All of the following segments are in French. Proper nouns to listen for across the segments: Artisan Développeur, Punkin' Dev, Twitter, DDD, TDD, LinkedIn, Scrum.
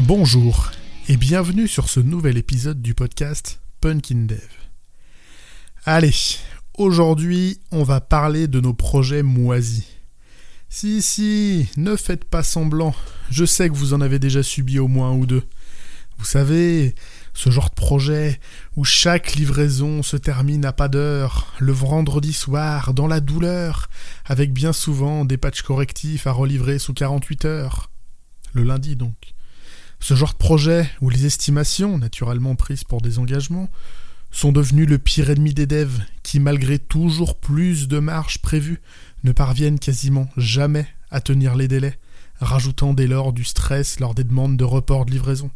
Bonjour et bienvenue sur ce nouvel épisode du podcast Punkin' Dev. Allez, aujourd'hui on va parler de nos projets moisis. Si, ne faites pas semblant, je sais que vous en avez déjà subi au moins un ou deux. Vous savez, ce genre de projet où chaque livraison se termine à pas d'heure, le vendredi soir, dans la douleur, avec bien souvent des patchs correctifs à relivrer sous 48 heures. Le lundi donc. Ce genre de projet où les estimations, naturellement prises pour des engagements, sont devenues le pire ennemi des devs qui, malgré toujours plus de marge prévue, ne parviennent quasiment jamais à tenir les délais, rajoutant dès lors du stress lors des demandes de report de livraison.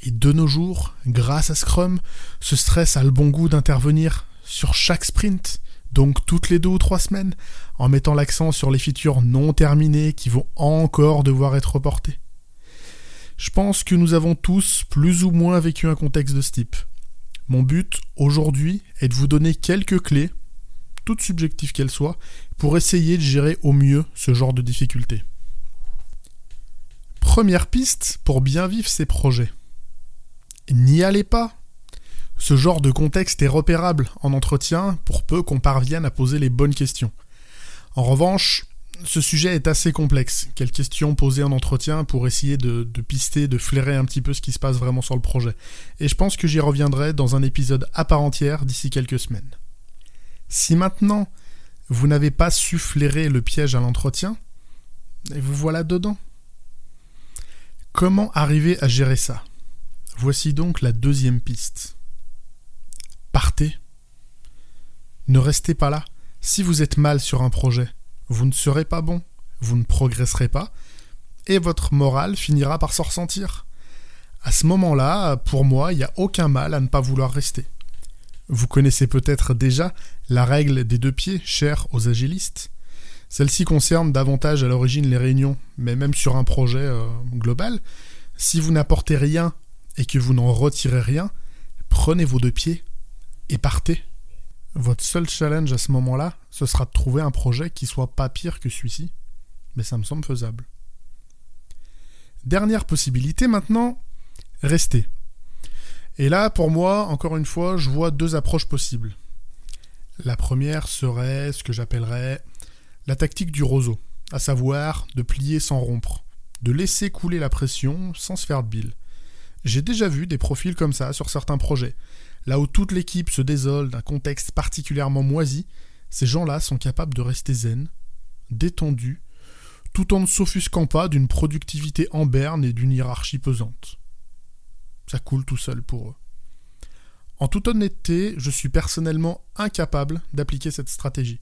Et de nos jours, grâce à Scrum, ce stress a le bon goût d'intervenir sur chaque sprint, donc toutes les 2 ou 3 semaines, en mettant l'accent sur les features non terminées qui vont encore devoir être reportées. Je pense que nous avons tous plus ou moins vécu un contexte de ce type. Mon but, aujourd'hui, est de vous donner quelques clés, toutes subjectives qu'elles soient, pour essayer de gérer au mieux ce genre de difficultés. Première piste pour bien vivre ces projets. N'y allez pas. Ce genre de contexte est repérable en entretien pour peu qu'on parvienne à poser les bonnes questions. En revanche, ce sujet est assez complexe. Quelles questions poser en entretien pour essayer de pister, de flairer un petit peu ce qui se passe vraiment sur le projet. Et je pense que j'y reviendrai dans un épisode à part entière d'ici quelques semaines. Si maintenant, vous n'avez pas su flairer le piège à l'entretien, vous voilà dedans. Comment arriver à gérer ça ? Voici donc la deuxième piste. Partez. Ne restez pas là. Si vous êtes mal sur un projet, vous ne serez pas bon, vous ne progresserez pas, et votre morale finira par s'en ressentir. À ce moment-là, pour moi, il n'y a aucun mal à ne pas vouloir rester. Vous connaissez peut-être déjà la règle des 2 pieds, chère aux agilistes. Celle-ci concerne davantage à l'origine les réunions, mais même sur un projet global. Si vous n'apportez rien et que vous n'en retirez rien, prenez vos 2 pieds et partez. Votre seul challenge à ce moment-là, ce sera de trouver un projet qui soit pas pire que celui-ci. Mais ça me semble faisable. Dernière possibilité maintenant, rester. Et là, pour moi, encore une fois, je vois 2 approches possibles. La première serait ce que j'appellerais la tactique du roseau, à savoir de plier sans rompre, de laisser couler la pression sans se faire de bile. J'ai déjà vu des profils comme ça sur certains projets. Là où toute l'équipe se désole d'un contexte particulièrement moisi, ces gens-là sont capables de rester zen, détendus, tout en ne s'offusquant pas d'une productivité en berne et d'une hiérarchie pesante. Ça coule tout seul pour eux. En toute honnêteté, je suis personnellement incapable d'appliquer cette stratégie.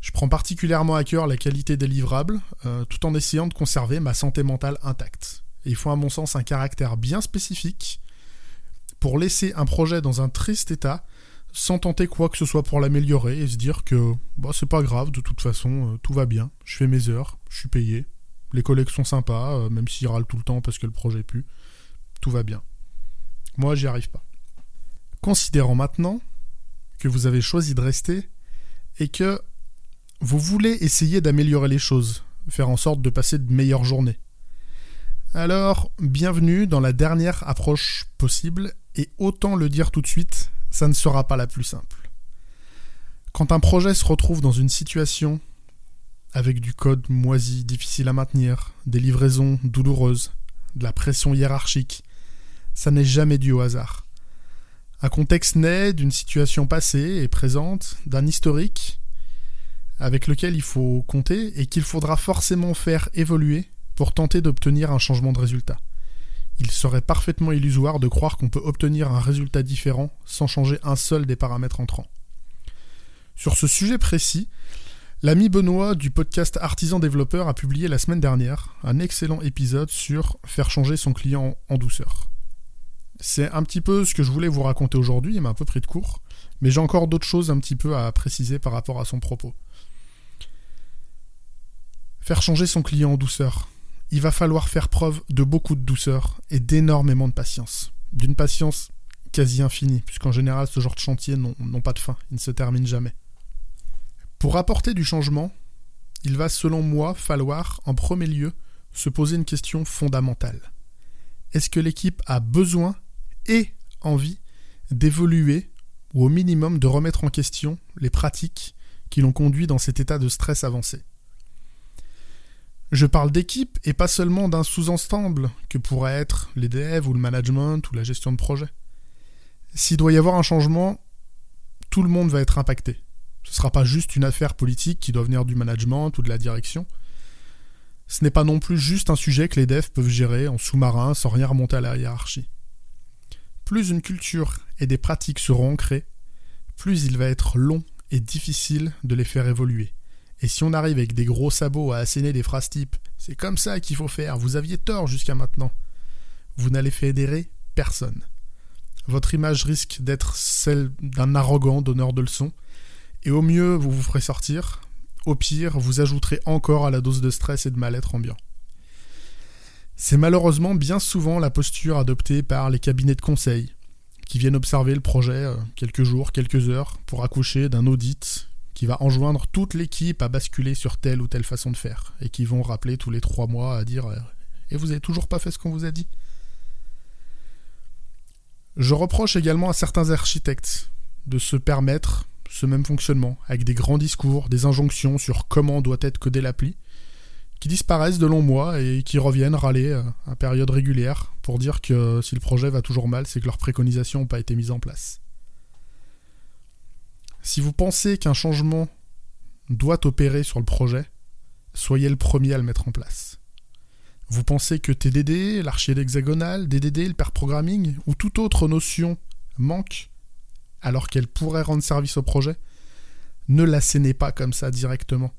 Je prends particulièrement à cœur la qualité des livrables, tout en essayant de conserver ma santé mentale intacte. Et il faut à mon sens un caractère bien spécifique pour laisser un projet dans un triste état, sans tenter quoi que ce soit pour l'améliorer et se dire que c'est pas grave, de toute façon, tout va bien, je fais mes heures, je suis payé, les collègues sont sympas, même s'ils râlent tout le temps parce que le projet pue, tout va bien. Moi, j'y arrive pas. Considérant maintenant que vous avez choisi de rester et que vous voulez essayer d'améliorer les choses, faire en sorte de passer de meilleures journées. Alors, bienvenue dans la dernière approche possible, et autant le dire tout de suite, ça ne sera pas la plus simple. Quand un projet se retrouve dans une situation avec du code moisi, difficile à maintenir, des livraisons douloureuses, de la pression hiérarchique, ça n'est jamais dû au hasard. Un contexte naît d'une situation passée et présente, d'un historique avec lequel il faut compter et qu'il faudra forcément faire évoluer pour tenter d'obtenir un changement de résultat. Il serait parfaitement illusoire de croire qu'on peut obtenir un résultat différent sans changer un seul des paramètres entrants. Sur ce sujet précis, l'ami Benoît du podcast Artisan Développeur a publié la semaine dernière un excellent épisode sur faire changer son client en douceur. C'est un petit peu ce que je voulais vous raconter aujourd'hui, il m'a un peu pris de court, mais j'ai encore d'autres choses un petit peu à préciser par rapport à son propos. Faire changer son client en douceur. Il va falloir faire preuve de beaucoup de douceur et d'énormément de patience. D'une patience quasi infinie, puisqu'en général, ce genre de chantiers n'ont pas de fin, ils ne se terminent jamais. Pour apporter du changement, il va, selon moi, falloir, en premier lieu, se poser une question fondamentale. est-ce que l'équipe a besoin et envie d'évoluer ou au minimum de remettre en question les pratiques qui l'ont conduit dans cet état de stress avancé. Je parle d'équipe et pas seulement d'un sous-ensemble que pourraient être les devs ou le management ou la gestion de projet. S'il doit y avoir un changement, tout le monde va être impacté. Ce ne sera pas juste une affaire politique qui doit venir du management ou de la direction. Ce n'est pas non plus juste un sujet que les devs peuvent gérer en sous-marin sans rien remonter à la hiérarchie. Plus une culture et des pratiques seront ancrées, plus il va être long et difficile de les faire évoluer. Et si on arrive avec des gros sabots à asséner des phrases type « c'est comme ça qu'il faut faire, vous aviez tort jusqu'à maintenant », vous n'allez fédérer personne. Votre image risque d'être celle d'un arrogant donneur de leçons, et au mieux vous vous ferez sortir, au pire vous ajouterez encore à la dose de stress et de mal-être ambiant. C'est malheureusement bien souvent la posture adoptée par les cabinets de conseil, qui viennent observer le projet quelques jours, quelques heures, pour accoucher d'un audit qui va enjoindre toute l'équipe à basculer sur telle ou telle façon de faire, et qui vont rappeler tous les 3 mois à dire « et vous avez toujours pas fait ce qu'on vous a dit ?» Je reproche également à certains architectes de se permettre ce même fonctionnement, avec des grands discours, des injonctions sur comment doit être codée l'appli, qui disparaissent de longs mois et qui reviennent râler à période régulière pour dire que si le projet va toujours mal, c'est que leurs préconisations n'ont pas été mises en place. Si vous pensez qu'un changement doit opérer sur le projet, soyez le premier à le mettre en place. Vous pensez que TDD, l'archi hexagonal, DDD, le pair programming ou toute autre notion manque alors qu'elle pourrait rendre service au projet, ne l'assénez pas comme ça directement.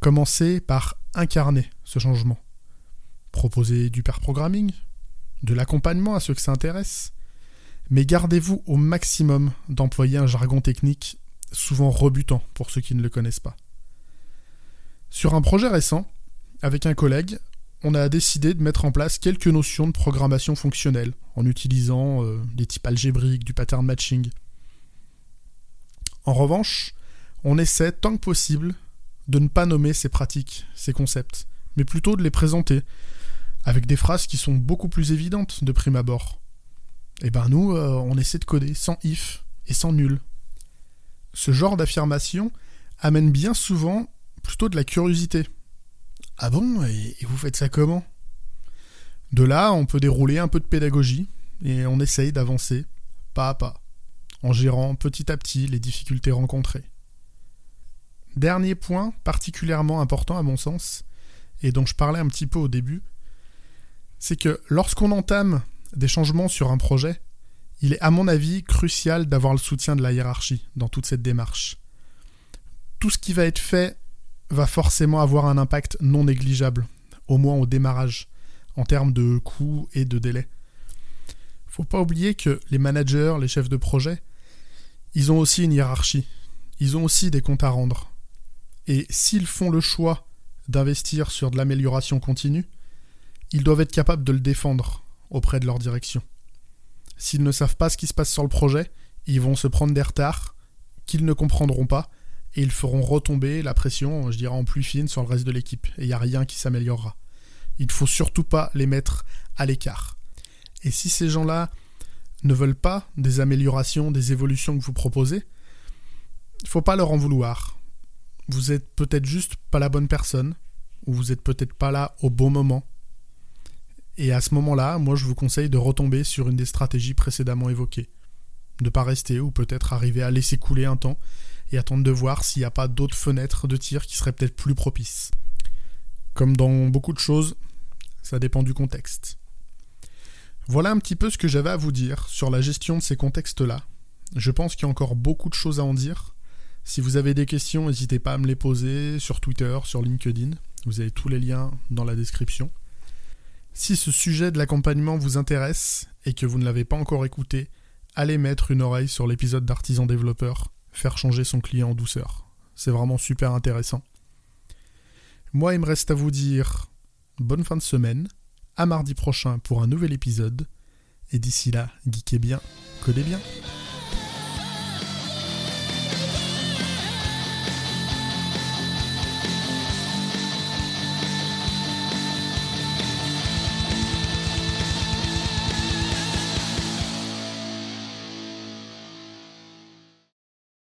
Commencez par incarner ce changement. Proposez du pair programming, de l'accompagnement à ceux que ça intéresse, mais gardez-vous au maximum d'employer un jargon technique souvent rebutant pour ceux qui ne le connaissent pas. Sur un projet récent, avec un collègue, on a décidé de mettre en place quelques notions de programmation fonctionnelle en utilisant des types algébriques, du pattern matching. En revanche, on essaie tant que possible de ne pas nommer ces pratiques, ces concepts, mais plutôt de les présenter avec des phrases qui sont beaucoup plus évidentes de prime abord. Et ben nous, on essaie de coder sans if et sans nul. Ce genre d'affirmation amène bien souvent plutôt de la curiosité. Ah bon, et vous faites ça comment ? De là, on peut dérouler un peu de pédagogie et on essaye d'avancer pas à pas, en gérant petit à petit les difficultés rencontrées. Dernier point particulièrement important à mon sens, et dont je parlais un petit peu au début, c'est que lorsqu'on entame des changements sur un projet, il est à mon avis crucial d'avoir le soutien de la hiérarchie dans toute cette démarche. Tout ce qui va être fait va forcément avoir un impact non négligeable, au moins au démarrage, en termes de coûts et de délai. Faut pas oublier que les managers, les chefs de projet, ils ont aussi une hiérarchie, ils ont aussi des comptes à rendre. Et s'ils font le choix d'investir sur de l'amélioration continue, ils doivent être capables de le défendre auprès de leur direction. S'ils ne savent pas ce qui se passe sur le projet, ils vont se prendre des retards qu'ils ne comprendront pas et ils feront retomber la pression, je dirais en pluie fine, sur le reste de l'équipe. Et il n'y a rien qui s'améliorera. Il ne faut surtout pas les mettre à l'écart. Et si ces gens-là ne veulent pas des améliorations, des évolutions que vous proposez, il ne faut pas leur en vouloir. Vous n'êtes peut-être juste pas la bonne personne, ou vous n'êtes peut-être pas là au bon moment. Et à ce moment-là, moi je vous conseille de retomber sur une des stratégies précédemment évoquées. De ne pas rester ou peut-être arriver à laisser couler un temps et attendre de voir s'il n'y a pas d'autres fenêtres de tir qui seraient peut-être plus propices. Comme dans beaucoup de choses, ça dépend du contexte. Voilà un petit peu ce que j'avais à vous dire sur la gestion de ces contextes-là. Je pense qu'il y a encore beaucoup de choses à en dire. Si vous avez des questions, n'hésitez pas à me les poser sur Twitter, sur LinkedIn. Vous avez tous les liens dans la description. Si ce sujet de l'accompagnement vous intéresse et que vous ne l'avez pas encore écouté, allez mettre une oreille sur l'épisode d'Artisan Développeur, faire changer son client en douceur. C'est vraiment super intéressant. Moi, il me reste à vous dire bonne fin de semaine, à mardi prochain pour un nouvel épisode, et d'ici là, geekez bien, codez bien.